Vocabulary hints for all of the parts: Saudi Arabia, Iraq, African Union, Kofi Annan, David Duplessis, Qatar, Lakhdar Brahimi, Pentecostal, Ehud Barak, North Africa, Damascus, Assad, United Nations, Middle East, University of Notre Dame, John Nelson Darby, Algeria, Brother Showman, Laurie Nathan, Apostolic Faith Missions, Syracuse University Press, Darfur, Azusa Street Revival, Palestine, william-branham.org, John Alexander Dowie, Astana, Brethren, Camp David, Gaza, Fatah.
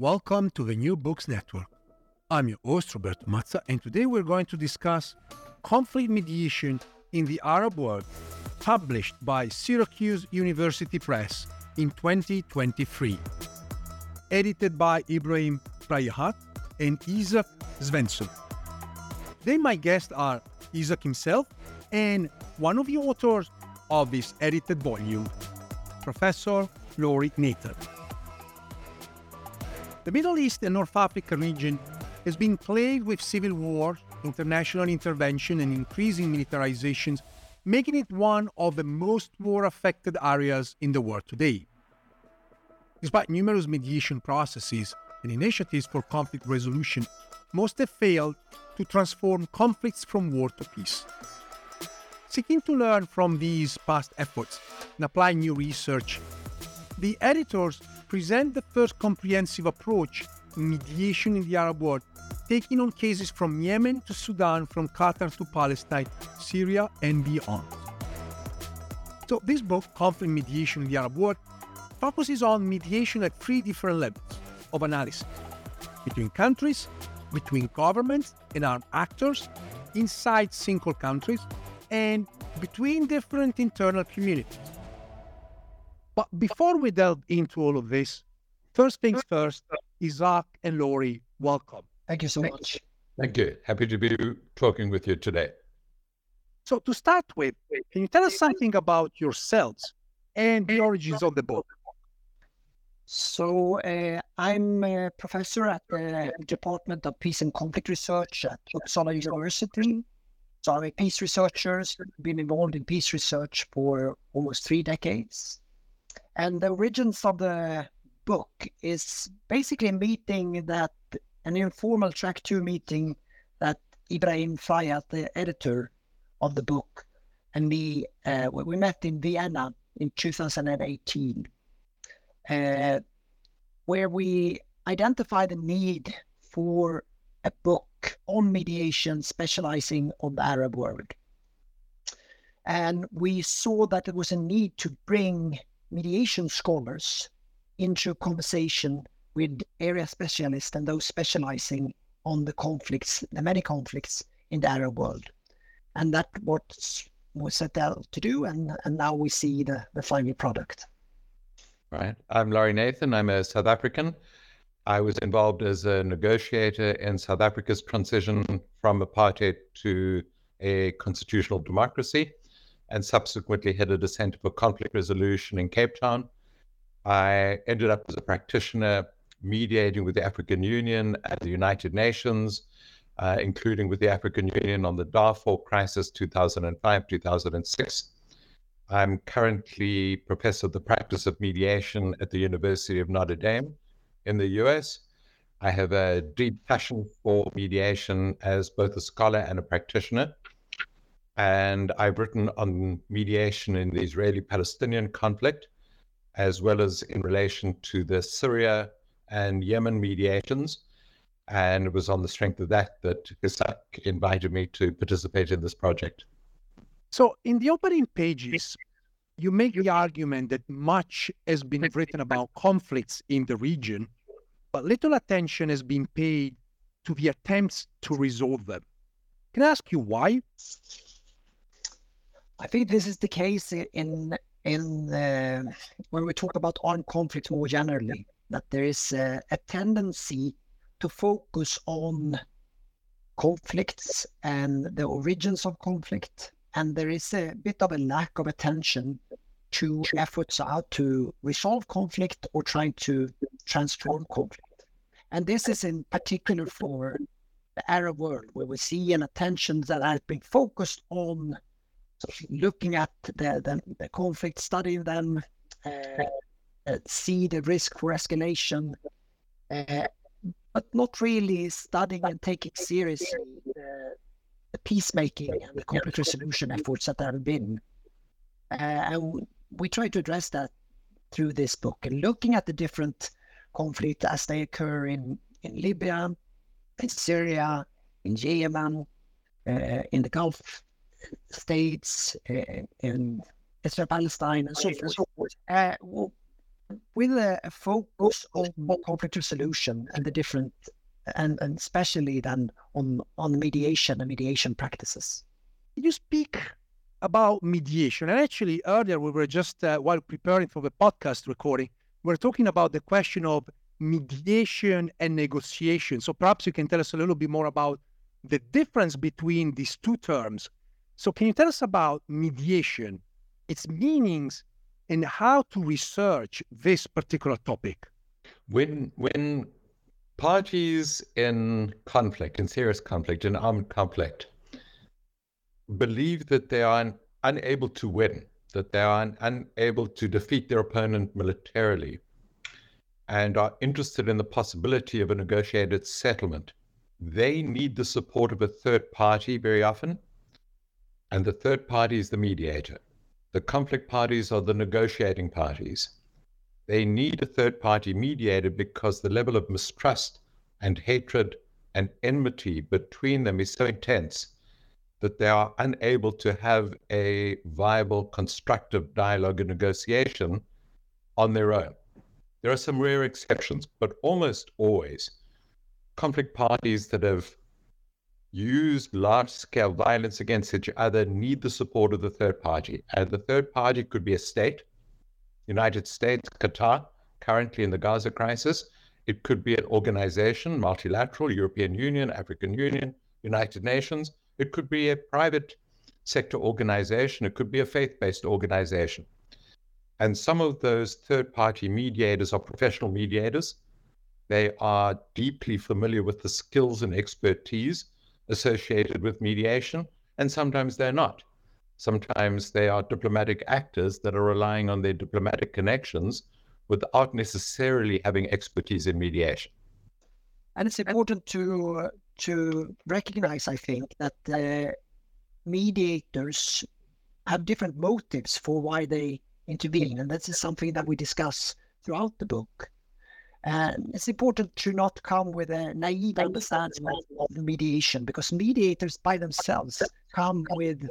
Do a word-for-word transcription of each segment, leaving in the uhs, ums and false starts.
Welcome to the New Books Network. I'm your host, Robert Mazza, and today we're going to discuss Conflict Mediation in the Arab World, published by Syracuse University Press in twenty twenty-three. Edited by Ibrahim Fraihat and Isak Svensson. Then my guests are Isak himself and one of the authors of this edited volume, Professor Laurie Nathan. The Middle East and North Africa region has been plagued with civil wars, international intervention, and increasing militarizations, making it one of the most war-affected areas in the world today. Despite numerous mediation processes and initiatives for conflict resolution, most have failed to transform conflicts from war to peace. Seeking to learn from these past efforts and apply new research, the editors present the first comprehensive approach in mediation in the Arab world, taking on cases from Yemen to Sudan, from Qatar to Palestine, Syria, and beyond. So this book, Conflict Mediation in the Arab World, focuses on mediation at three different levels of analysis: between countries, between governments and armed actors, inside single countries, and between different internal communities. But before we delve into all of this, first things first, Isak and Laurie, welcome. Thank you so Thank much. You. Thank you. Happy to be talking with you today. So to start with, can you tell us something about yourselves and the origins of the book? So uh, I'm a professor at the Department of Peace and Conflict Research at Uppsala University. So I'm a peace researcher, been involved in peace research for almost three decades. And the origins of the book is basically a meeting that, an informal track two meeting that Ibrahim Fraihat, the editor of the book, and me, uh, we met in Vienna in two thousand eighteen, uh, where we identified the need for a book on mediation specializing on the Arab world. And we saw that there was a need to bring mediation scholars into conversation with area specialists and those specializing on the conflicts, the many conflicts in the Arab world. And that what was set out to do, and, and now we see the, the final product. Right. I'm Laurie Nathan. I'm a South African. I was involved as a negotiator in South Africa's transition from apartheid to a constitutional democracy, and subsequently headed a Center for Conflict Resolution in Cape Town. I ended up as a practitioner mediating with the African Union at the United Nations, uh, including with the African Union on the Darfur crisis two thousand five to two thousand six. I'm currently professor of the practice of mediation at the University of Notre Dame in the U S. I have a deep passion for mediation as both a scholar and a practitioner. And I've written on mediation in the Israeli-Palestinian conflict, as well as in relation to the Syria and Yemen mediations. And it was on the strength of that that Isak invited me to participate in this project. So in the opening pages, you make the argument that much has been written about conflicts in the region, but little attention has been paid to the attempts to resolve them. Can I ask you why? I think this is the case in in the, when we talk about armed conflict more generally, that there is a, a tendency to focus on conflicts and the origins of conflict. And there is a bit of a lack of attention to efforts out to resolve conflict or trying to transform conflict. And this is in particular for the Arab world, where we see an attention that has been focused on looking at the, the, the conflict, studying them, uh, uh, see the risk for escalation, uh, but not really studying and taking seriously uh, the peacemaking and the conflict resolution efforts that there have been. Uh, and we try to address that through this book and looking at the different conflicts as they occur in, in Libya, in Syria, in Yemen, uh, in the Gulf states, uh, in Israel-Palestine, and so forth. So forth. Uh, well, with a, a focus on conflict resolution and the different, and, and especially then on, on mediation and mediation practices. You speak about mediation, and actually earlier we were just, uh, while preparing for the podcast recording, we were talking about the question of mediation and negotiation. So perhaps you can tell us a little bit more about the difference between these two terms. So can you tell us about mediation, its meanings, and how to research this particular topic? When when parties in conflict, in serious conflict, in armed conflict, believe that they are un- unable to win, that they are un- unable to defeat their opponent militarily, and are interested in the possibility of a negotiated settlement, they need the support of a third party very often, and the third party is the mediator. The conflict parties are the negotiating parties. They need a third party mediator because the level of mistrust and hatred and enmity between them is so intense that they are unable to have a viable, constructive dialogue and negotiation on their own. There are some rare exceptions, but almost always conflict parties that have used large-scale violence against each other need the support of the third party. And the third party could be a state, United States, Qatar, currently in the Gaza crisis. It could be an organization, multilateral, European Union, African Union, United Nations. It could be a private sector organization. It could be a faith-based organization. And some of those third-party mediators are professional mediators. They are deeply familiar with the skills and expertise associated with mediation, and sometimes they're not. Sometimes they are diplomatic actors that are relying on their diplomatic connections without necessarily having expertise in mediation. And it's important to uh, to recognize, I think, that uh, mediators have different motives for why they intervene, and this is something that we discuss throughout the book. And it's important to not come with a naive understanding of mediation, because mediators by themselves come with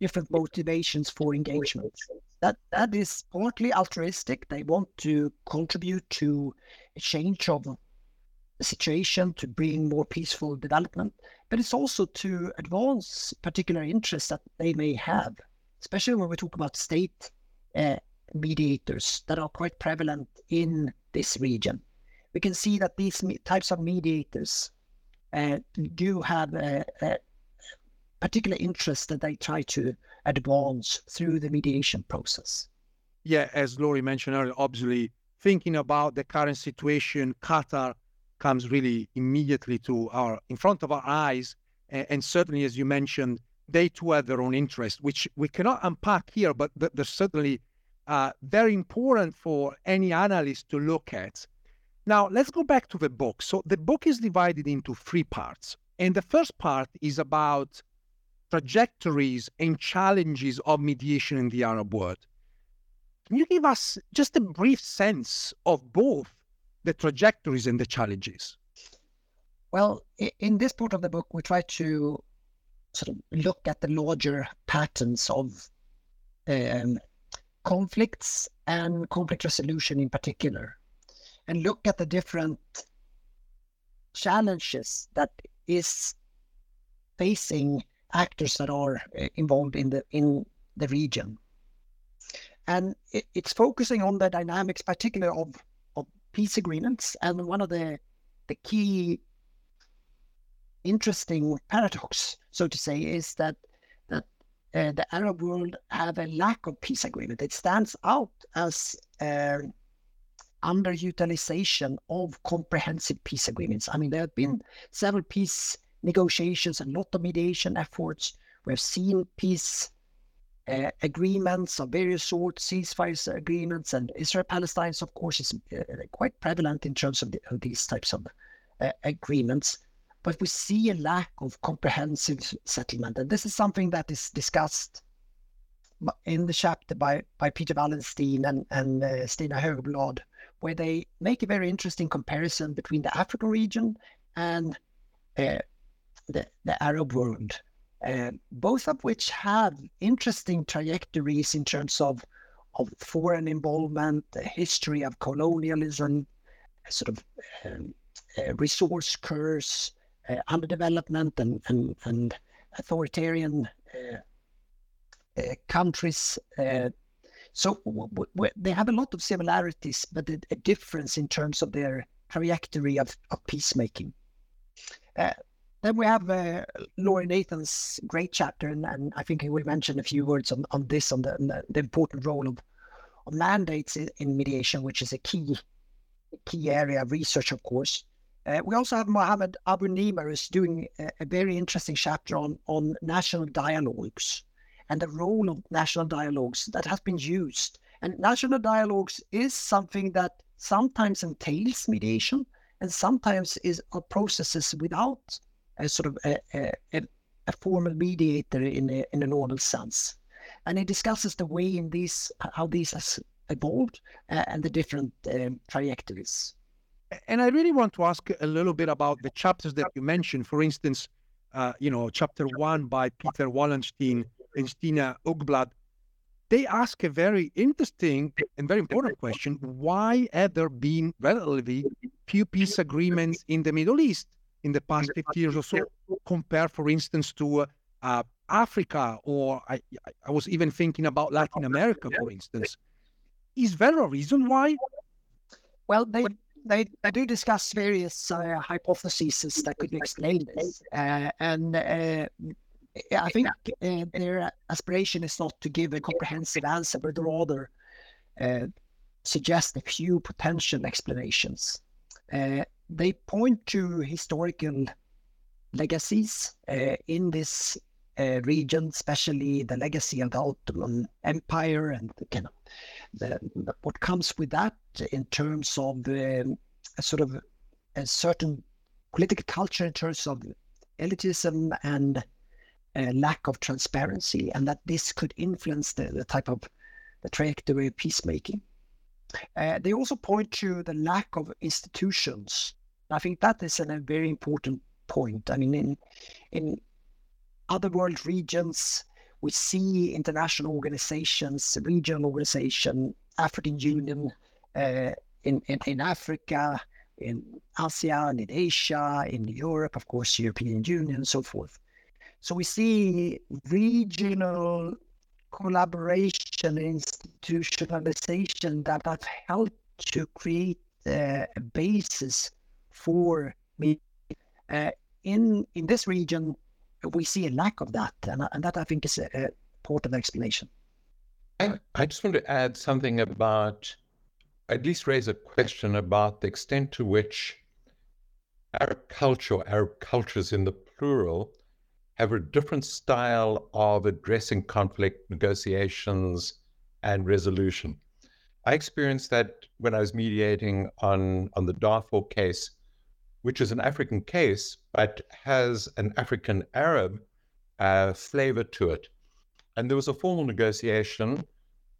different motivations for engagement. That that is partly altruistic. They want to contribute to a change of the situation, to bring more peaceful development, but it's also to advance particular interests that they may have, especially when we talk about state uh, mediators that are quite prevalent in this region. We can see that these me- types of mediators uh, do have a, a particular interest that they try to advance through the mediation process. Yeah, as Laurie mentioned earlier, obviously thinking about the current situation, Qatar comes really immediately to our in front of our eyes, and, and certainly, as you mentioned, they too have their own interest, which we cannot unpack here, but th- there's certainly Uh, very important for any analyst to look at. Now, let's go back to the book. So the book is divided into three parts. And the first part is about trajectories and challenges of mediation in the Arab world. Can you give us just a brief sense of both the trajectories and the challenges? Well, in this part of the book, we try to sort of look at the larger patterns of um, conflicts and conflict resolution in particular, and look at the different challenges that is facing actors that are involved in the in the region. And it, it's focusing on the dynamics, particularly of, of peace agreements. And one of the the key interesting paradox, so to say, is that that uh, the Arab world have a lack of peace agreement. It stands out as uh, underutilization of comprehensive peace agreements. I mean, there have been several peace negotiations and a lot of mediation efforts. We have seen peace uh, agreements of various sorts, ceasefire agreements, and Israel-Palestine, of course, is uh, quite prevalent in terms of, the, of these types of uh, agreements. But we see a lack of comprehensive settlement. And this is something that is discussed in the chapter by, by Peter Wallenstein and, and uh, Stina Herblod, where they make a very interesting comparison between the African region and uh, the, the Arab world, uh, both of which have interesting trajectories in terms of, of foreign involvement, the history of colonialism, sort of um, uh, resource curse, uh, underdevelopment and, and, and authoritarian uh, uh, countries. Uh, So w- w- they have a lot of similarities, but a, a difference in terms of their trajectory of, of peacemaking. Uh, then we have uh, Laurie Nathan's great chapter, and, and I think he will mention a few words on, on this, on the, on the important role of, of mandates in, in mediation, which is a key key area of research, of course. Uh, we also have Mohammed Abu Nimer, who's doing a, a very interesting chapter on, on national dialogues and the role of national dialogues that has been used. And national dialogues is something that sometimes entails mediation and sometimes is are processes without a sort of a, a, a formal mediator in a, in a normal sense. And it discusses the way in these, how these has evolved uh, and the different um, trajectories. And I really want to ask a little bit about the chapters that you mentioned, for instance, uh, you know, chapter one by Peter Wallenstein and Stina Herblod. They ask a very interesting and very important question. Why have there been relatively few peace agreements in the Middle East in the past fifty years or so, compared, for instance, to uh, Africa, or I, I was even thinking about Latin America, for instance? Is there a reason why? Well, they they, they do discuss various uh, hypotheses that could explain this. Uh, and uh, I think uh, their aspiration is not to give a comprehensive answer, but rather uh, suggest a few potential explanations. Uh, they point to historical legacies uh, in this uh, region, especially the legacy of the Ottoman Empire and you know, the, what comes with that in terms of um, a sort of a certain political culture in terms of elitism and Uh, lack of transparency, and that this could influence the, the type of the trajectory of peacemaking. Uh, they also point to the lack of institutions. I think that is an, a very important point. I mean, in in other world regions, we see international organizations, regional organization, African Union uh, in, in, in Africa, in Asia, and in Asia, in Europe, of course, European Union, and so forth. So we see regional collaboration and institutionalization that have helped to create uh, a basis for me. Uh, in in this region, we see a lack of that, and, and that I think is a, a part of the explanation. I, I just want to add something about, at least raise a question about the extent to which Arab culture, or Arab cultures in the plural, have a different style of addressing conflict, negotiations, and resolution. I experienced that when I was mediating on, on the Darfur case, which is an African case, but has an African Arab uh, flavor to it. And there was a formal negotiation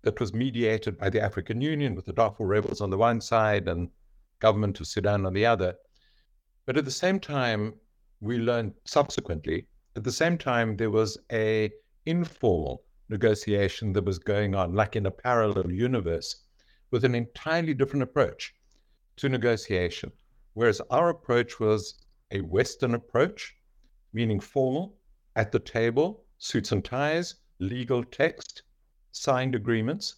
that was mediated by the African Union with the Darfur rebels on the one side and government of Sudan on the other. But at the same time, we learned subsequently, at the same time, there was a informal negotiation that was going on, like in a parallel universe, with an entirely different approach to negotiation. Whereas our approach was a Western approach, meaning formal, at the table, suits and ties, legal text, signed agreements.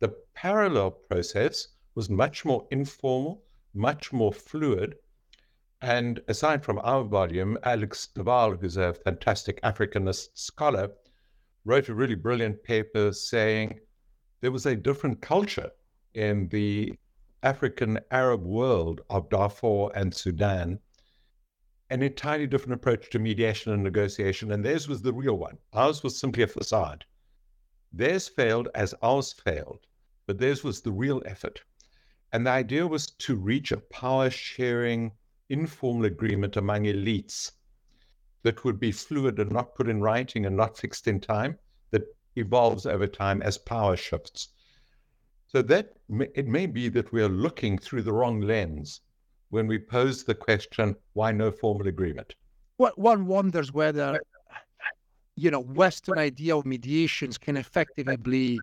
The parallel process was much more informal, much more fluid. And aside from our volume, Alex Duval, who's a fantastic Africanist scholar, wrote a really brilliant paper saying there was a different culture in the African Arab world of Darfur and Sudan, an entirely different approach to mediation and negotiation. And theirs was the real one. Ours was simply a facade. Theirs failed as ours failed, but theirs was the real effort. And the idea was to reach a power-sharing, informal agreement among elites that would be fluid and not put in writing and not fixed in time, that evolves over time as power shifts. So that it may be that we are looking through the wrong lens when we pose the question, why no formal agreement? Well, one wonders whether, you know, Western idea of mediations can effectively be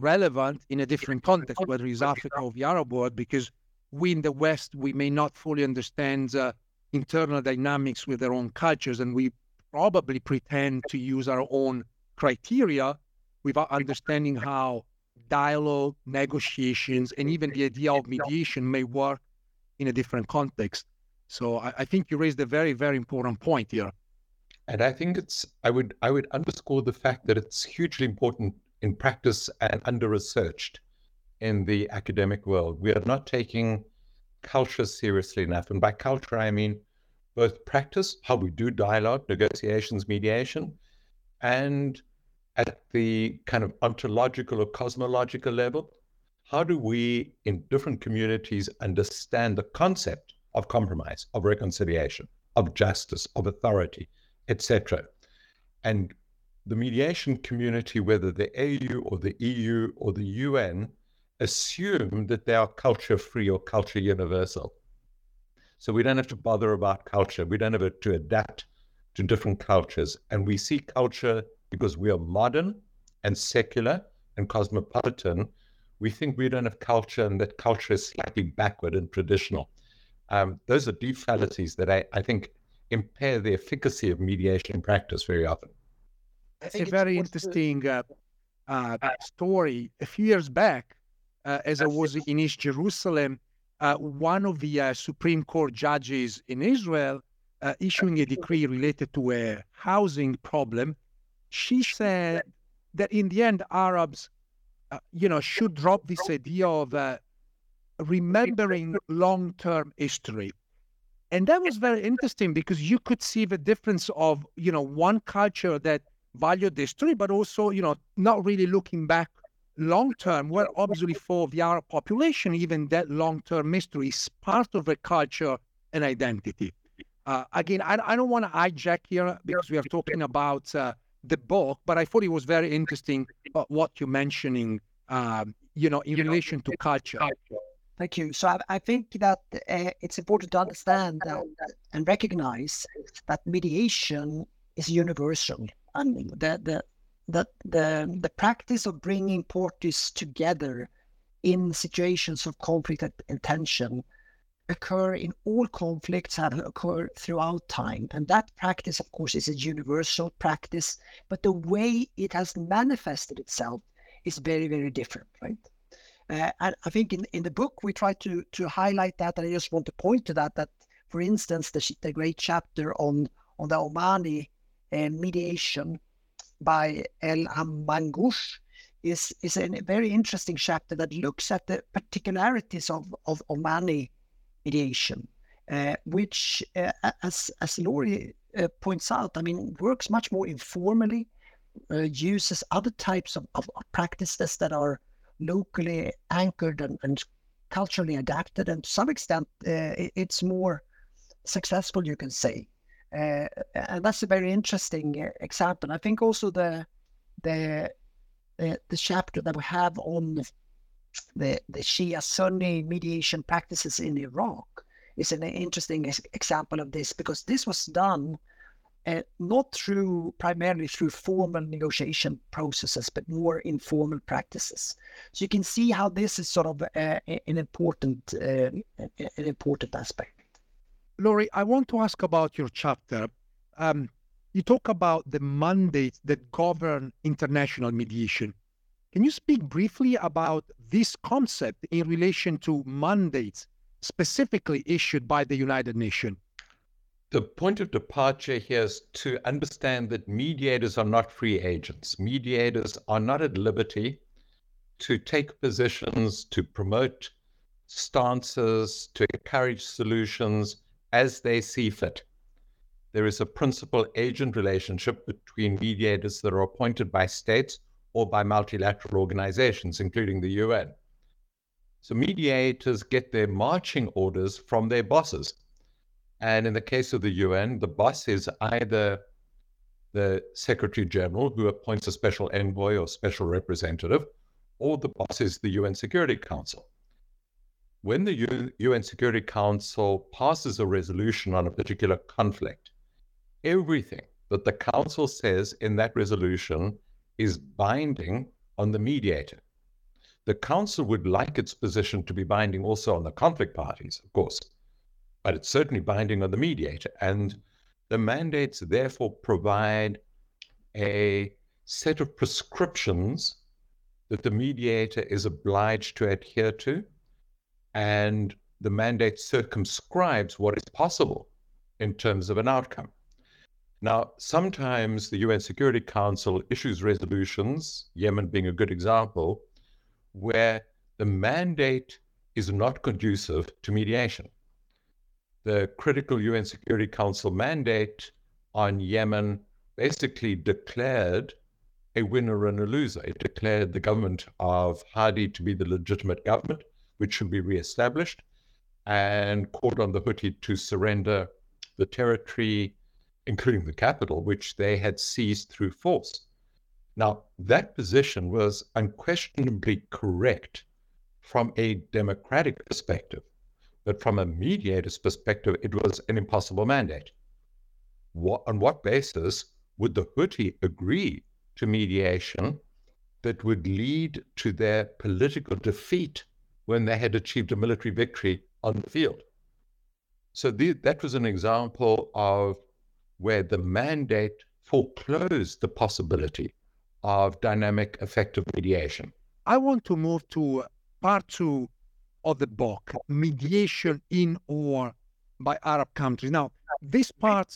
relevant in a different context, whether it's Africa or the Arab world, because we in the West, we may not fully understand uh, internal dynamics with their own cultures, and we probably pretend to use our own criteria without understanding how dialogue, negotiations, and even the idea of mediation may work in a different context. So I, I think you raised a very, very important point here. And I think it's, I would, I would underscore the fact that it's hugely important in practice and under-researched in the academic world. We are not taking culture seriously enough. And by culture, I mean both practice, how we do dialogue, negotiations, mediation, and at the kind of ontological or cosmological level, how do we in different communities understand the concept of compromise, of reconciliation, of justice, of authority, et cetera. And the mediation community, whether the A U or the E U or the U N, assume that they are culture-free or culture-universal. So we don't have to bother about culture. We don't have to adapt to different cultures. And we see culture because we are modern and secular and cosmopolitan. We think we don't have culture and that culture is slightly backward and traditional. Um, those are deep fallacies that I, I think impair the efficacy of mediation practice very often. That's a very interesting uh, uh, story. A few years back, Uh, as I was in East Jerusalem, uh, one of the uh, Supreme Court judges in Israel uh, issuing a decree related to a housing problem, she said that in the end, Arabs, uh, you know, should drop this idea of uh, remembering long-term history. And that was very interesting because you could see the difference of, you know, one culture that valued history, but also, you know, not really looking back long-term, well, obviously for the Arab population, even that long-term history is part of a culture and identity. Uh, again, I, I don't want to hijack here because we are talking about uh, the book, but I thought it was very interesting uh, what you're mentioning, um, you know, in relation to culture. Thank you. So I, I think that uh, it's important to understand that and recognize that mediation is universal. I mean, the, the, that the the practice of bringing parties together in situations of conflict and tension occur in all conflicts and occur throughout time. And that practice, of course, is a universal practice, but the way it has manifested itself is very, very different, right? Uh, and I think in, in the book, we try to, to highlight that, and I just want to point to that, that, for instance, the, the great chapter on, on the Omani uh, mediation by El Amangoush is, is a very interesting chapter that looks at the particularities of, of Omani mediation, uh, which, uh, as, as Laurie uh, points out, I mean, works much more informally, uh, uses other types of, of practices that are locally anchored and, and culturally adapted. And to some extent, uh, it, it's more successful, you can say. Uh, and that's a very interesting example. I think also the the uh, the chapter that we have on the, the Shia-Sunni mediation practices in Iraq is an interesting example of this, because this was done uh, not through primarily through formal negotiation processes, but more informal practices. So you can see how this is sort of uh, an important uh, an important aspect. Laurie, I want to ask about your chapter. Um, you talk about the mandates that govern international mediation. Can you speak briefly about this concept in relation to mandates specifically issued by the United Nations? The point of departure here is to understand that mediators are not free agents. Mediators are not at liberty to take positions, to promote stances, to encourage solutions as they see fit. There is a principal-agent relationship between mediators that are appointed by states or by multilateral organizations, including the U N. So mediators get their marching orders from their bosses. And in the case of the U N, the boss is either the Secretary General, who appoints a special envoy or special representative, or the boss is the U N Security Council. When the U- UN Security Council passes a resolution on a particular conflict, everything that the Council says in that resolution is binding on the mediator. The Council would like its position to be binding also on the conflict parties, of course, but it's certainly binding on the mediator. And the mandates therefore provide a set of prescriptions that the mediator is obliged to adhere to. And the mandate circumscribes what is possible in terms of an outcome. Now, sometimes the U N Security Council issues resolutions, Yemen being a good example, where the mandate is not conducive to mediation. The critical U N Security Council mandate on Yemen basically declared a winner and a loser. It declared the government of Hadi to be the legitimate government, which should be reestablished, and called on the Houthi to surrender the territory, including the capital, which they had seized through force. Now, that position was unquestionably correct from a democratic perspective, but from a mediator's perspective, it was an impossible mandate. What, on what basis would the Houthi agree to mediation that would lead to their political defeat when they had achieved a military victory on the field? So the, that was an example of where the mandate foreclosed the possibility of dynamic, effective mediation. I want to move to part two of the book, mediation in war by Arab countries. Now, this part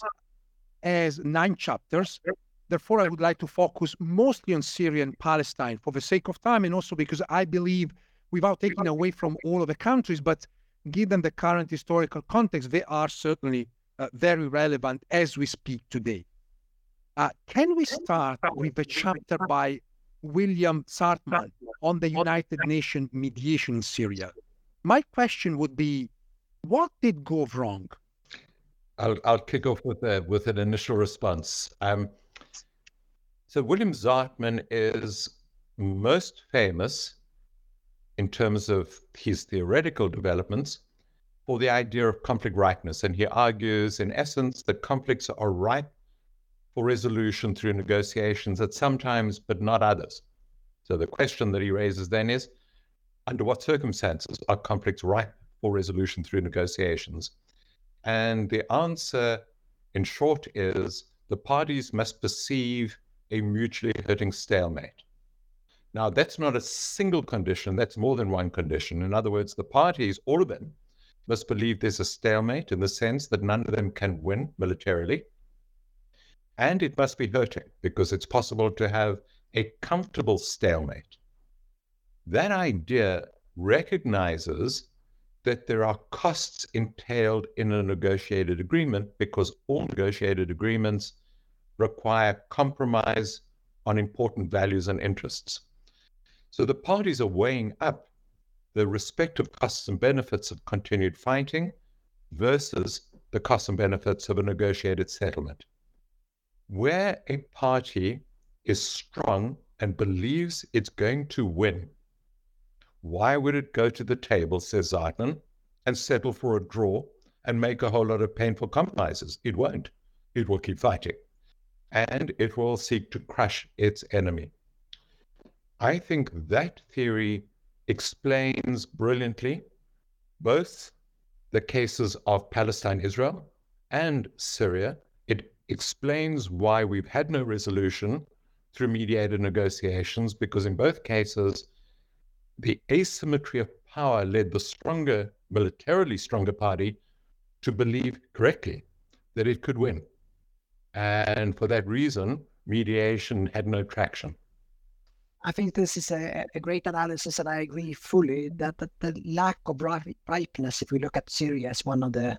has nine chapters. Therefore, I would like to focus mostly on Syria and Palestine for the sake of time, and also because I believe, without taking away from all of the countries, but given the current historical context, they are certainly uh, very relevant as we speak today. Uh, can we start with a chapter by William Zartman on the United Nations mediation in Syria? My question would be, what did go wrong? I'll, I'll kick off with, a, with an initial response. Um, so William Zartman is most famous in terms of his theoretical developments for the idea of conflict ripeness. And he argues, in essence, that conflicts are ripe for resolution through negotiations at some times, but not others. So the question that he raises then is, under what circumstances are conflicts ripe for resolution through negotiations? And the answer, in short, is the parties must perceive a mutually hurting stalemate. Now, that's not a single condition, that's more than one condition. In other words, the parties, all of them, must believe there's a stalemate in the sense that none of them can win militarily. And it must be hurting, because it's possible to have a comfortable stalemate. That idea recognizes that there are costs entailed in a negotiated agreement, because all negotiated agreements require compromise on important values and interests. So the parties are weighing up the respective costs and benefits of continued fighting versus the costs and benefits of a negotiated settlement. Where a party is strong and believes it's going to win, Why would it go to the table, says Zartman, and settle for a draw and make a whole lot of painful compromises? It won't. It will keep fighting. And it will seek to crush its enemy. I think that theory explains brilliantly both the cases of Palestine, Israel, and Syria. It explains why we've had no resolution through mediated negotiations, because in both cases, the asymmetry of power led the stronger, militarily stronger party to believe correctly that it could win. And for that reason, mediation had no traction. I think this is a, a great analysis, and I agree fully that, that the lack of ripeness, if we look at Syria, is one of the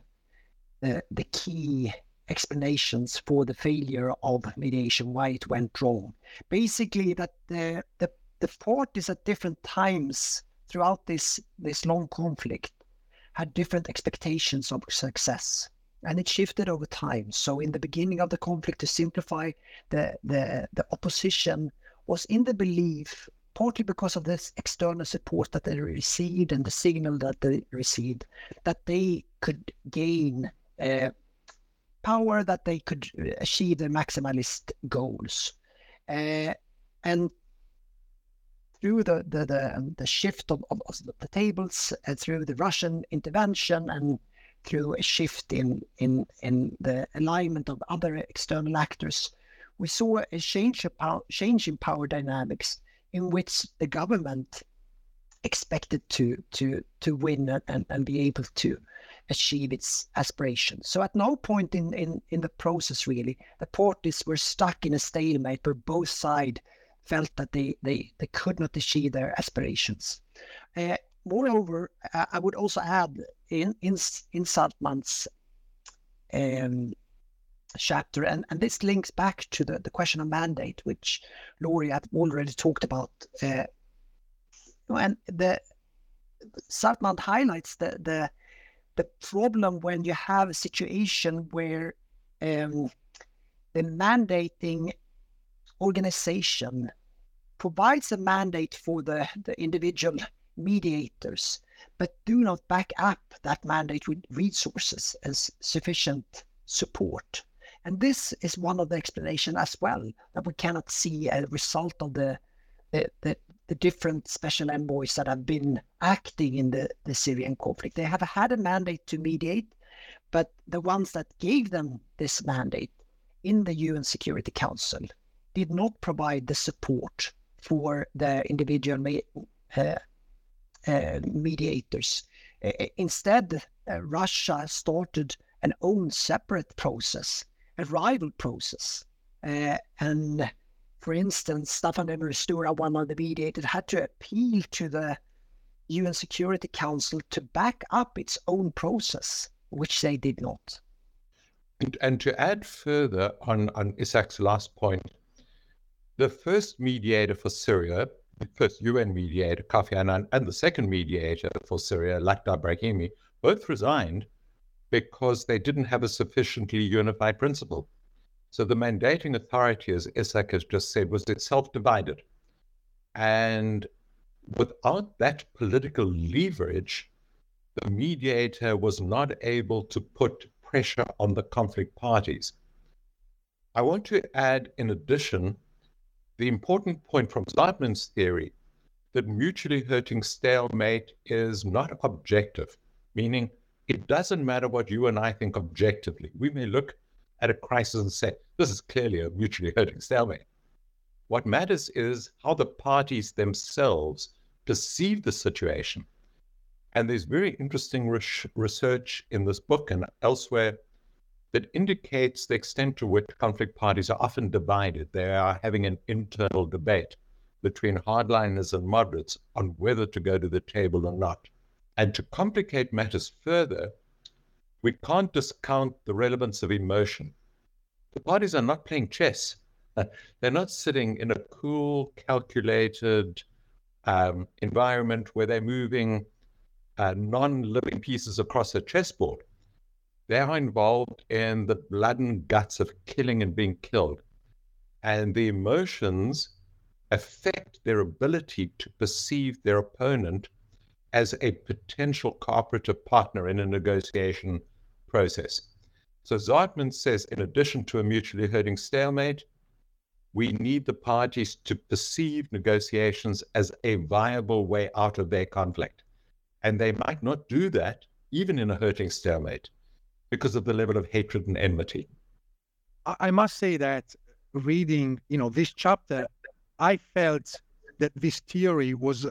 uh, the key explanations for the failure of mediation, why it went wrong. Basically, that the the, the parties at different times throughout this, this long conflict had different expectations of success, and it shifted over time. So in the beginning of the conflict, to simplify, the the, the opposition was in the belief, partly because of this external support that they received and the signal that they received, that they could gain uh, power, that they could achieve their maximalist goals. Uh, and through the the, the, the shift of, of the tables, uh, through the Russian intervention, and through a shift in, in, in the alignment of other external actors, we saw a change, of power, change in power dynamics, in which the government expected to to to win and, and be able to achieve its aspirations. So at no point in, in, in the process, really, the parties were stuck in a stalemate where both sides felt that they, they, they could not achieve their aspirations. Uh, moreover, I would also add, in, in, in Zartman's um, chapter, and, and this links back to the, the question of mandate, which Laurie had already talked about. Uh, and the Zartman highlights the, the the problem when you have a situation where um, the mandating organization provides a mandate for the, the individual mediators, but do not back up that mandate with resources as sufficient support. And this is one of the explanations as well, that we cannot see a result of the the, the, the different special envoys that have been acting in the, the Syrian conflict. They have had a mandate to mediate, but the ones that gave them this mandate in the U N Security Council did not provide the support for the individual uh, uh, mediators. Uh, instead, uh, Russia started an own separate process, a rival process. Uh, and for instance, Staffan de Mistura, one of the mediators, had to appeal to the U N Security Council to back up its own process, which they did not. And, and to add further on, on Isak's last point, the first mediator for Syria, the first U N mediator, Kofi Annan, and the second mediator for Syria, Lakhdar Brahimi, both resigned because they didn't have a sufficiently unified principle. So the mandating authority, as Isak has just said, was itself divided. And without that political leverage, the mediator was not able to put pressure on the conflict parties. I want to add, in addition, the important point from Zartman's theory that mutually hurting stalemate is not objective, meaning it doesn't matter what you and I think objectively. We may look at a crisis and say, this is clearly a mutually hurting stalemate. What matters is how the parties themselves perceive the situation. And there's very interesting re- research in this book and elsewhere that indicates the extent to which conflict parties are often divided. They are having an internal debate between hardliners and moderates on whether to go to the table or not. And to complicate matters further, we can't discount the relevance of emotion. The parties are not playing chess. They're not sitting in a cool, calculated um, environment where they're moving uh, non-living pieces across a chessboard. They are involved in the blood and guts of killing and being killed. And the emotions affect their ability to perceive their opponent as a potential cooperative partner in a negotiation process. So Zartman says, in addition to a mutually hurting stalemate, we need the parties to perceive negotiations as a viable way out of their conflict. And they might not do that, even in a hurting stalemate, because of the level of hatred and enmity. I must say that reading, you know, this chapter, I felt that this theory was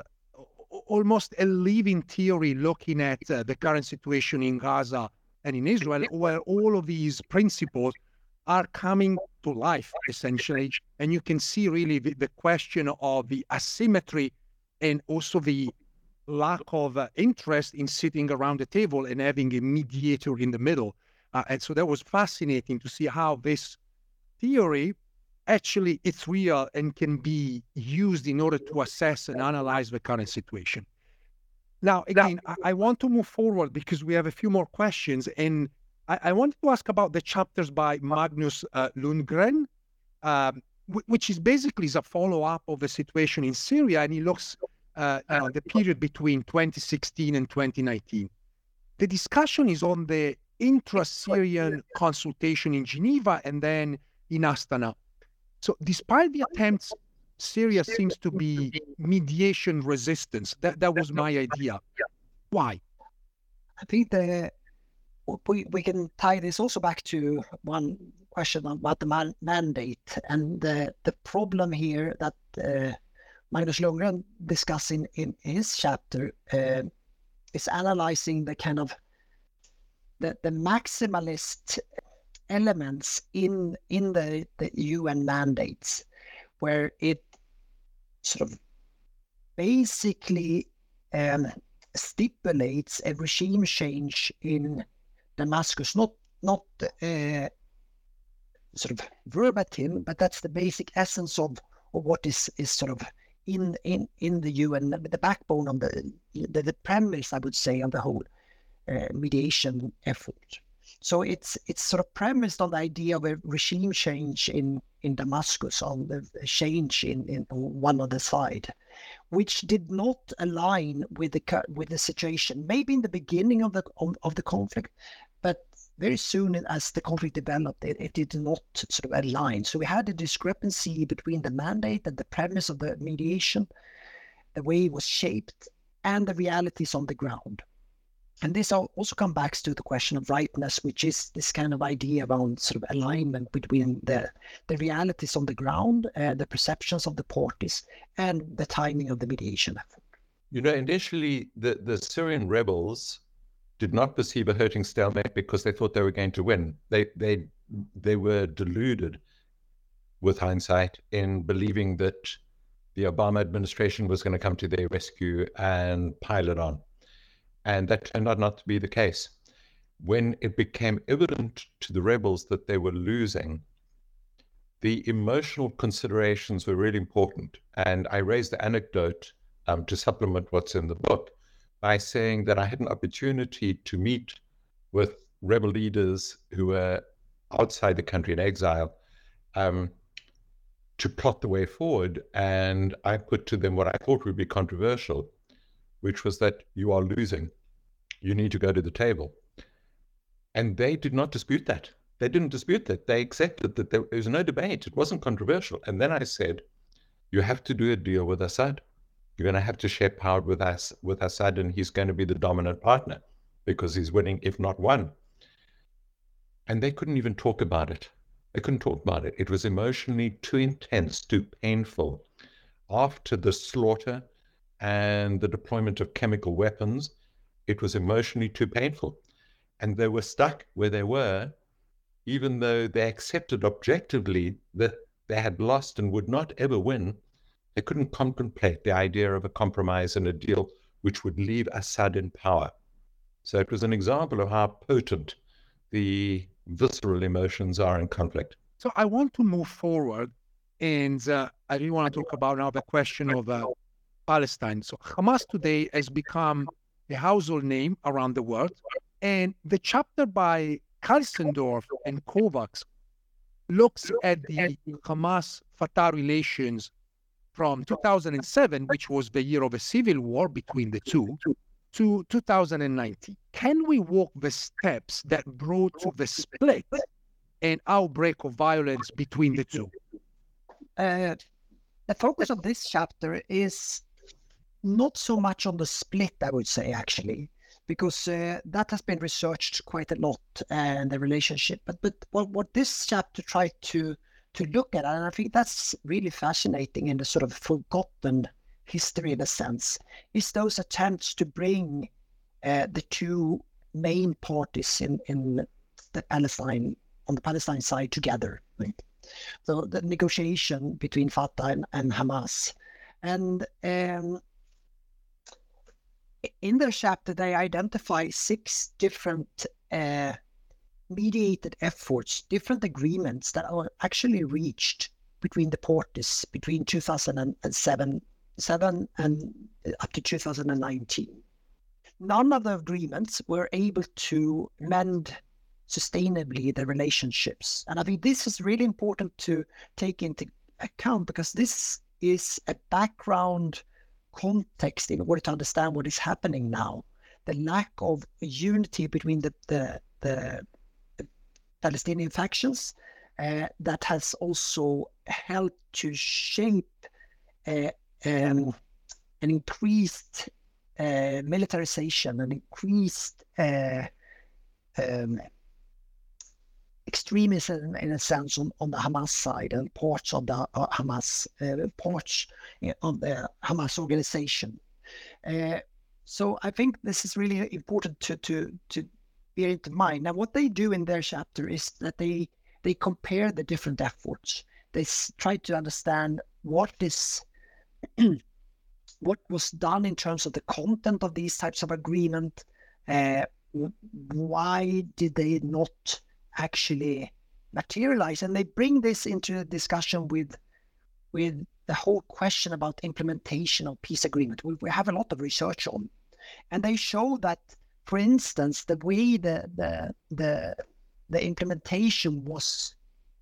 almost a living theory looking at uh, the current situation in Gaza and in Israel, where all of these principles are coming to life, essentially. And you can see really the, the question of the asymmetry and also the lack of uh, interest in sitting around the table and having a mediator in the middle. Uh, and so that was fascinating to see how this theory, actually it's real and can be used in order to assess and analyze the current situation. Now, again, now, I, I want to move forward because we have a few more questions. And I, I wanted to ask about the chapters by Magnus uh, Lundgren, um, w- which is basically is a follow-up of the situation in Syria. And he looks uh, you know, the period between twenty sixteen and twenty nineteen. The discussion is on the intra-Syrian consultation in Geneva and then in Astana. So despite the attempts, Syria seems to be mediation resistance. That that was my idea. Why? I think the, we, we can tie this also back to one question about the man, mandate and the, the problem here that uh, Magnus Lundgren discussed in, in his chapter uh, is analyzing the kind of the, the maximalist elements in in the, the U N mandates, where it sort of basically um, stipulates a regime change in Damascus, not not uh, sort of verbatim, but that's the basic essence of, of what is, is sort of in in in the U N, the backbone of the the, the premise, I would say, of the whole uh, mediation effort. So it's it's sort of premised on the idea of a regime change in, in Damascus, on the change in, in one of the side, which did not align with the with the situation. Maybe in the beginning of the of, of the conflict, but very soon as the conflict developed, it, it did not sort of align. So we had a discrepancy between the mandate and the premise of the mediation, the way it was shaped, and the realities on the ground. And this also comes back to the question of rightness, which is this kind of idea around sort of alignment between the the realities on the ground, uh, the perceptions of the parties, and the timing of the mediation effort. You know, initially, the, the Syrian rebels did not perceive a hurting stalemate because they thought they were going to win. They they they were deluded, with hindsight, in believing that the Obama administration was going to come to their rescue and pile it on. And that turned out not to be the case. When it became evident to the rebels that they were losing, the emotional considerations were really important. And I raised the anecdote um, to supplement what's in the book by saying that I had an opportunity to meet with rebel leaders who were outside the country in exile um, to plot the way forward. And I put to them what I thought would be controversial, which was that you are losing. You need to go to the table. And they did not dispute that. They didn't dispute that. They accepted that there was no debate. It wasn't controversial. And then I said, you have to do a deal with Assad. You're going to have to share power with us, with Assad, and he's going to be the dominant partner because he's winning, if not won. And they couldn't even talk about it. They couldn't talk about it. It was emotionally too intense, too painful. After the slaughter and the deployment of chemical weapons, it was emotionally too painful. And they were stuck where they were, even though they accepted objectively that they had lost and would not ever win. They couldn't contemplate the idea of a compromise and a deal which would leave Assad in power. So it was an example of how potent the visceral emotions are in conflict. So I want to move forward, and uh, I really want to talk about now the question of uh, Palestine. So Hamas today has become a household name around the world. And the chapter by Kalsendorf and Kovacs looks at the Hamas-Fatah relations from two thousand seven, which was the year of a civil war between the two, to two thousand nineteen. Can we walk the steps that brought to the split and outbreak of violence between the two? Uh, the focus of this chapter is not so much on the split, I would say, actually, because uh, that has been researched quite a lot, and the relationship. But but what, what this chapter tried to to look at, and I think that's really fascinating in the sort of forgotten history in a sense, is those attempts to bring uh, the two main parties in, in the Palestine, on the Palestine side together. Right? So the negotiation between Fatah and, and Hamas. And um, in their chapter, they identify six different uh, mediated efforts, different agreements that are actually reached between the parties between two thousand seven seven and up to two thousand nineteen. None of the agreements were able to mend sustainably the relationships. And I think this is really important to take into account, because this is a background context in order to understand what is happening now. The lack of unity between the, the, the Palestinian factions uh, that has also helped to shape uh, um, an increased uh, militarization, an increased uh, um, extremism, in a sense, on, on the Hamas side, and parts of the uh, Hamas uh, parts you know, of the Hamas organization. Uh, so I think this is really important to to to bear into mind. Now, what they do in their chapter is that they they compare the different efforts. They s- try to understand what is what was done in terms of the content of these types of agreement. Uh, why did they not actually materialize? And they bring this into a discussion with with the whole question about implementation of peace agreement. We, we have a lot of research on, and they show that, for instance, the way the the the, the implementation was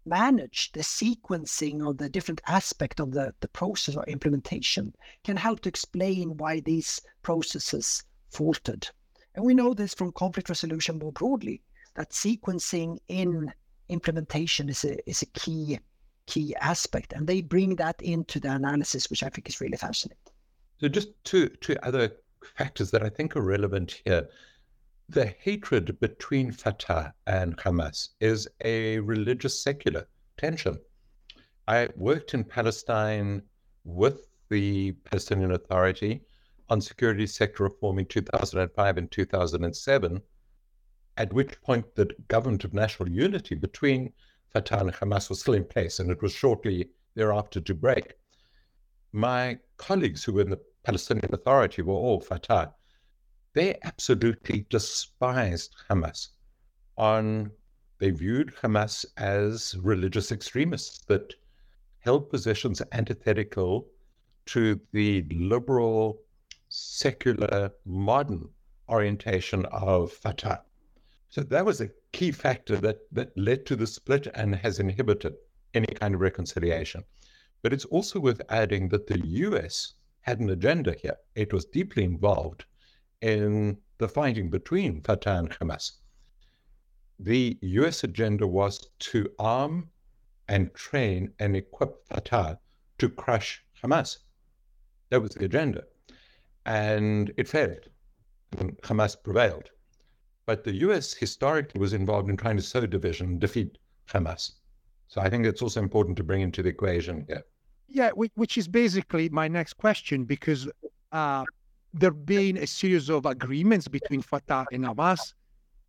managed, the sequencing of the different aspects of the, the process or implementation can help to explain why these processes faltered. And we know this from conflict resolution more broadly, that sequencing in implementation is a is a key key aspect, and they bring that into the analysis, which I think is really fascinating. So just two two other factors that I think are relevant here. The hatred between Fatah and Hamas is a religious secular tension. I worked in Palestine with the Palestinian Authority on security sector reform in two thousand five and two thousand seven, at which point the government of national unity between Fatah and Hamas was still in place, and it was shortly thereafter to break. My colleagues who were in the Palestinian Authority were all Fatah. They absolutely despised Hamas. On, they viewed Hamas as religious extremists that held positions antithetical to the liberal, secular, modern orientation of Fatah. So that was a key factor that, that led to the split and has inhibited any kind of reconciliation. But it's also worth adding that the U S had an agenda here. It was deeply involved in the fighting between Fatah and Hamas. The U S agenda was to arm and train and equip Fatah to crush Hamas. That was the agenda. And it failed. And Hamas prevailed. But the U S historically was involved in trying to sow division and defeat Hamas. So I think it's also important to bring into the equation here. Yeah, which is basically my next question, because uh, there have been a series of agreements between Fatah and Hamas.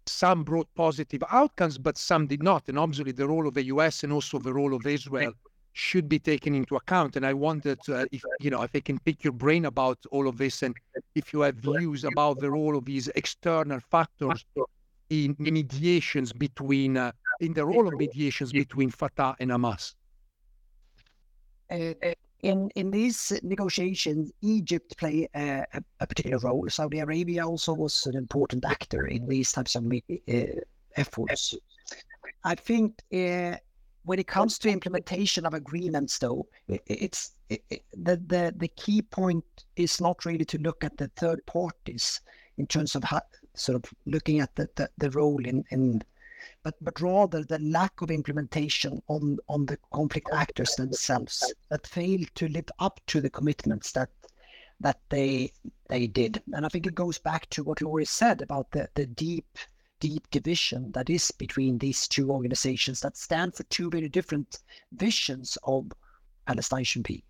Some brought positive outcomes, but some did not. And obviously the role of the U S and also the role of Israel should be taken into account. And I wondered uh, if, you know, if I can pick your brain about all of this, and if you have views about the role of these external factors in mediations between, uh, in the role of mediations between Fatah and Hamas. Uh, in, in these negotiations, Egypt played a, a particular role. Saudi Arabia also was an important actor in these types of uh, efforts. I think uh, When it comes to implementation of agreements, though, it's it, it, the, the the key point is not really to look at the third parties in terms of how, sort of looking at the, the, the role in, in but but rather the lack of implementation on, on the conflict actors themselves that fail to live up to the commitments that that they they did. And I think it goes back to what Laurie said about the, the deep deep division that is between these two organizations that stand for two very different visions of Palestine should be.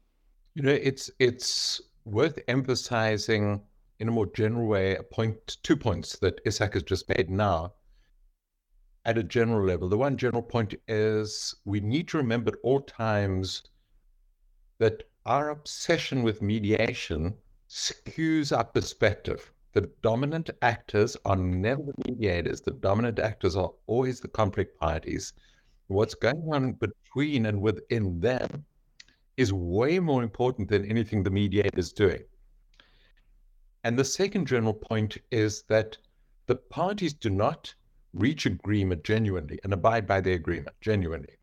You know, it's it's worth emphasizing in a more general way a point, two points that Isak has just made now at a general level. The one general point is we need to remember at all times that our obsession with mediation skews our perspective. The dominant actors are never the mediators. The dominant actors are always the conflict parties. What's going on between and within them is way more important than anything the mediator is doing. And the second general point is that the parties do not reach agreement genuinely and abide by their agreement genuinely.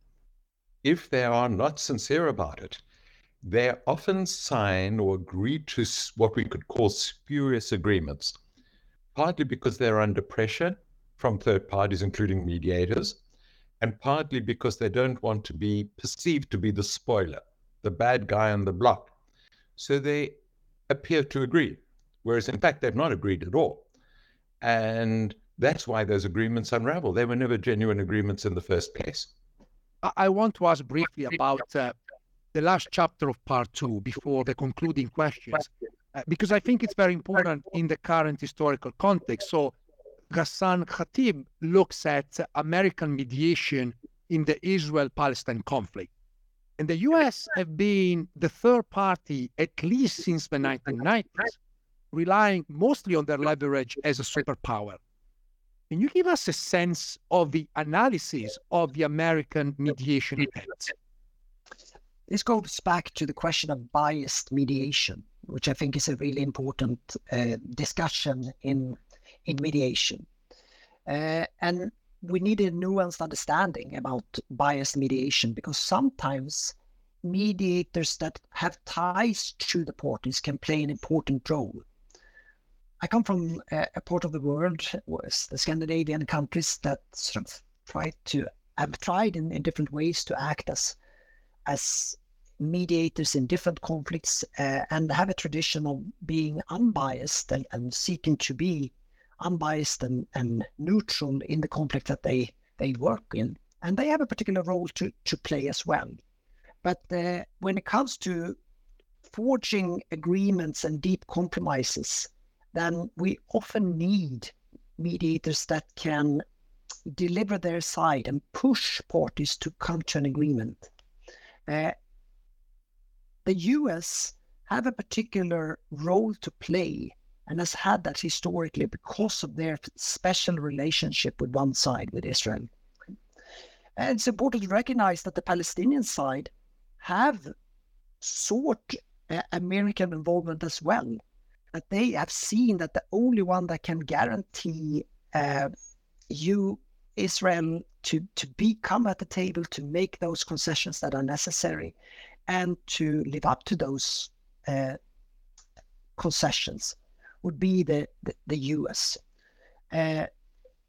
If they are not sincere about it, they often sign or agree to what we could call spurious agreements, partly because they're under pressure from third parties, including mediators, and partly because they don't want to be perceived to be the spoiler, the bad guy on the block. So they appear to agree, whereas in fact, they've not agreed at all. And that's why those agreements unravel. They were never genuine agreements in the first place. I want to ask briefly about uh... the last chapter of part two before the concluding questions, uh, because I think it's very important in the current historical context. So Ghassan Khatib looks at American mediation in the Israel-Palestine conflict. And the U S have been the third party, at least since the nineteen nineties, relying mostly on their leverage as a superpower. Can you give us a sense of the analysis of the American mediation attempt? This goes back to the question of biased mediation, which I think is a really important uh, discussion in in mediation. Uh, and we need a nuanced understanding about biased mediation, because sometimes mediators that have ties to the parties can play an important role. I come from a, a part of the world, the Scandinavian countries, that sort of tried to have tried in, in different ways to act as as mediators in different conflicts uh, and have a tradition of being unbiased and, and seeking to be unbiased and, and neutral in the conflict that they, they work in. And they have a particular role to, to play as well. But uh, when it comes to forging agreements and deep compromises, then we often need mediators that can deliver their side and push parties to come to an agreement. Uh, the U S have a particular role to play and has had that historically because of their special relationship with one side, with Israel. And it's important to recognize that the Palestinian side have sought uh, American involvement as well, that they have seen that the only one that can guarantee uh, you Israel to, to become at the table, to make those concessions that are necessary and to live up to those uh, concessions would be the, the, the U S. Uh,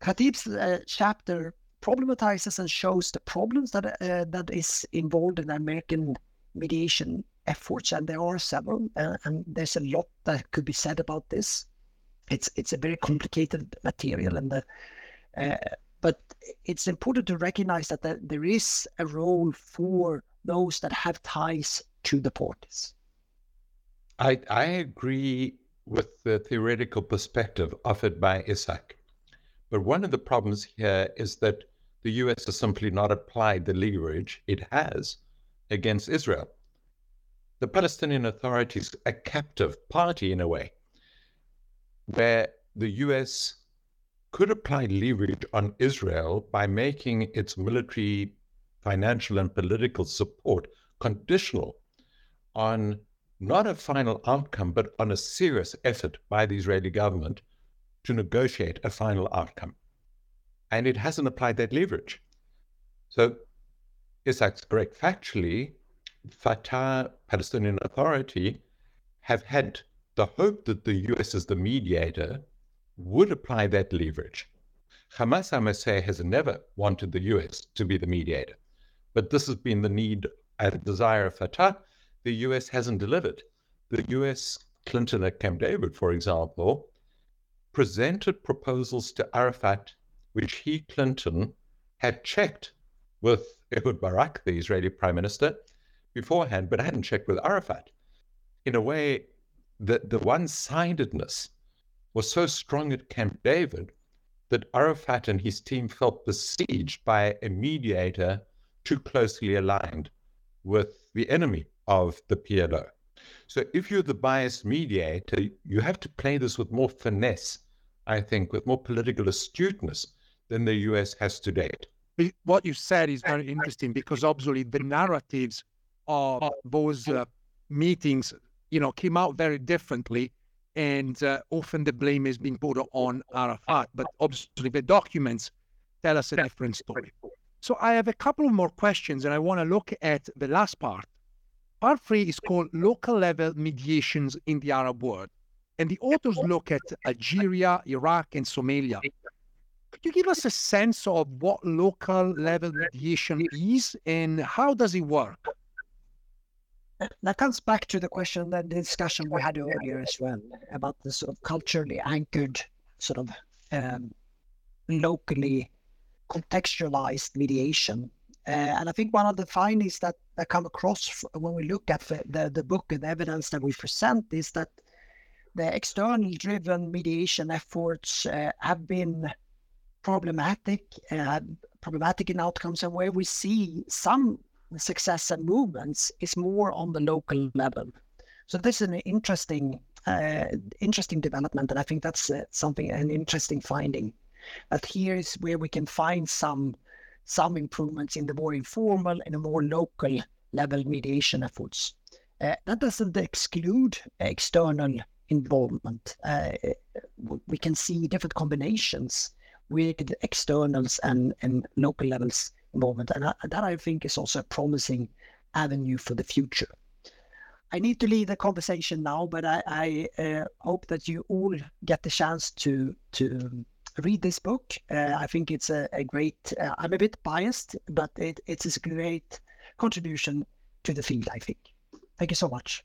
Khatib's uh, chapter problematizes and shows the problems that uh, that is involved in American mediation efforts, and there are several, uh, and there's a lot that could be said about this. It's, it's a very complicated material, and the uh, but it's important to recognize that there is a role for those that have ties to the parties. I, I agree with the theoretical perspective offered by Isak. But one of the problems here is that the U S has simply not applied the leverage it has against Israel. The Palestinian Authority is a captive party in a way, where the U S could apply leverage on Israel by making its military, financial, and political support conditional on not a final outcome, but on a serious effort by the Israeli government to negotiate a final outcome. And it hasn't applied that leverage. So Isak's correct. Factually, Fatah, Palestinian Authority, have had the hope that the U S as the mediator would apply that leverage. Hamas, I must say, has never wanted the U S to be the mediator, but this has been the need and desire of Fatah. The U S hasn't delivered. The U S, Clinton at Camp David, for example, presented proposals to Arafat, which he, Clinton, had checked with Ehud Barak, the Israeli prime minister, beforehand, but hadn't checked with Arafat. In a way, the, the one-sidedness was so strong at Camp David that Arafat and his team felt besieged by a mediator too closely aligned with the enemy of the P L O. So if you're the biased mediator, you have to play this with more finesse, I think, with more political astuteness than the U S has to date. What you said is very interesting, because obviously the narratives of those uh, meetings, you know, came out very differently, and uh, often the blame has been put on Arafat, but obviously the documents tell us a different story. So I have a couple of more questions, and I want to look at the last part. Part three is called Local Level Mediations in the Arab World, and the authors look at Algeria, Iraq, and Somalia. Could you give us a sense of what local level mediation is and how does it work? That comes back to the question, that the discussion we had earlier as well, about the sort of culturally anchored, sort of um, locally contextualized mediation. Uh, and I think one of the findings that, that come across when we look at the, the book and the evidence that we present is that the external driven mediation efforts uh, have been problematic, uh, problematic in outcomes, and where we see some success and movements is more on the local level. So this is an interesting, uh, interesting development, and I think that's uh, something, an interesting finding. That here is where we can find some some improvements in the more informal and the more local level mediation efforts. Uh, that doesn't exclude external involvement. Uh, we can see different combinations with externals and, and local levels involvement, and I, that I think is also a promising avenue for the future. I need to leave the conversation now, but I, I uh, hope that you all get the chance to to. read this book. Uh, I think it's a, a great, uh, I'm a bit biased, but it, it is a great contribution to the field, I think. Thank you so much.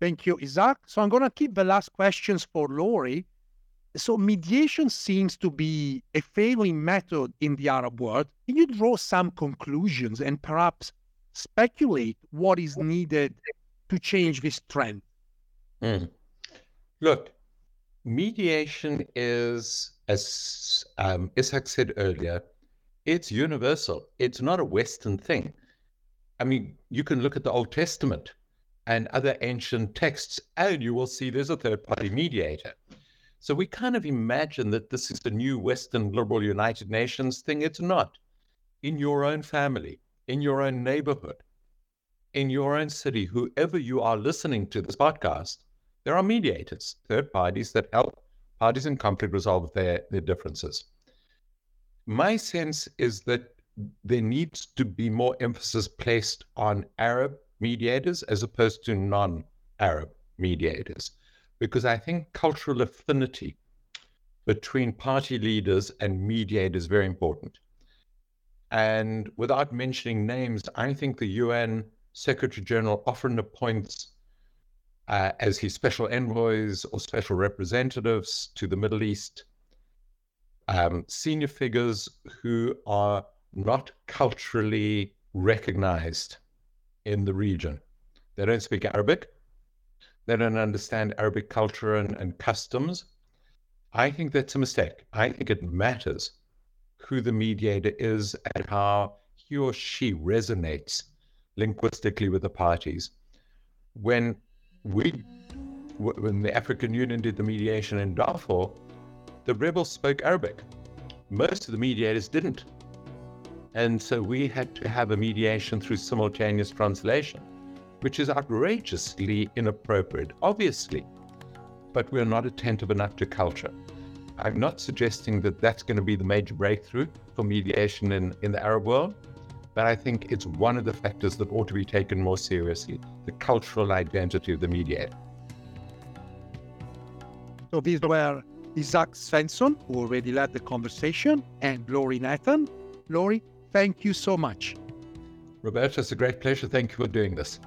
Thank you, Isak. So I'm going to keep the last questions for Laurie. So mediation seems to be a failing method in the Arab world. Can you draw some conclusions and perhaps speculate what is needed to change this trend? Mm. Look, mediation is, as um, Isak said earlier, it's universal. It's not a Western thing. I mean, you can look at the Old Testament and other ancient texts, and you will see there's a third-party mediator. So we kind of imagine that this is the new Western liberal United Nations thing. It's not. In your own family, in your own neighborhood, in your own city, whoever you are listening to this podcast, there are mediators, third parties that help parties in conflict resolve their, their differences. My sense is that there needs to be more emphasis placed on Arab mediators as opposed to non-Arab mediators, because I think cultural affinity between party leaders and mediators is very important. And without mentioning names, I think the U N Secretary General often appoints Uh, as his special envoys or special representatives to the Middle East, um, senior figures who are not culturally recognized in the region. They don't speak Arabic. They don't understand Arabic culture and, and customs. I think that's a mistake. I think it matters who the mediator is and how he or she resonates linguistically with the parties. When We, when the African Union did the mediation in Darfur, the rebels spoke Arabic. Most of the mediators didn't. And so we had to have a mediation through simultaneous translation, which is outrageously inappropriate, obviously. But we're not attentive enough to culture. I'm not suggesting that that's going to be the major breakthrough for mediation in, in the Arab world, But I think it's one of the factors that ought to be taken more seriously, the cultural identity of the mediator. So these were Isak Svensson, who already led the conversation, and Laurie Nathan. Laurie, thank you so much. Roberta, it's a great pleasure. Thank you for doing this.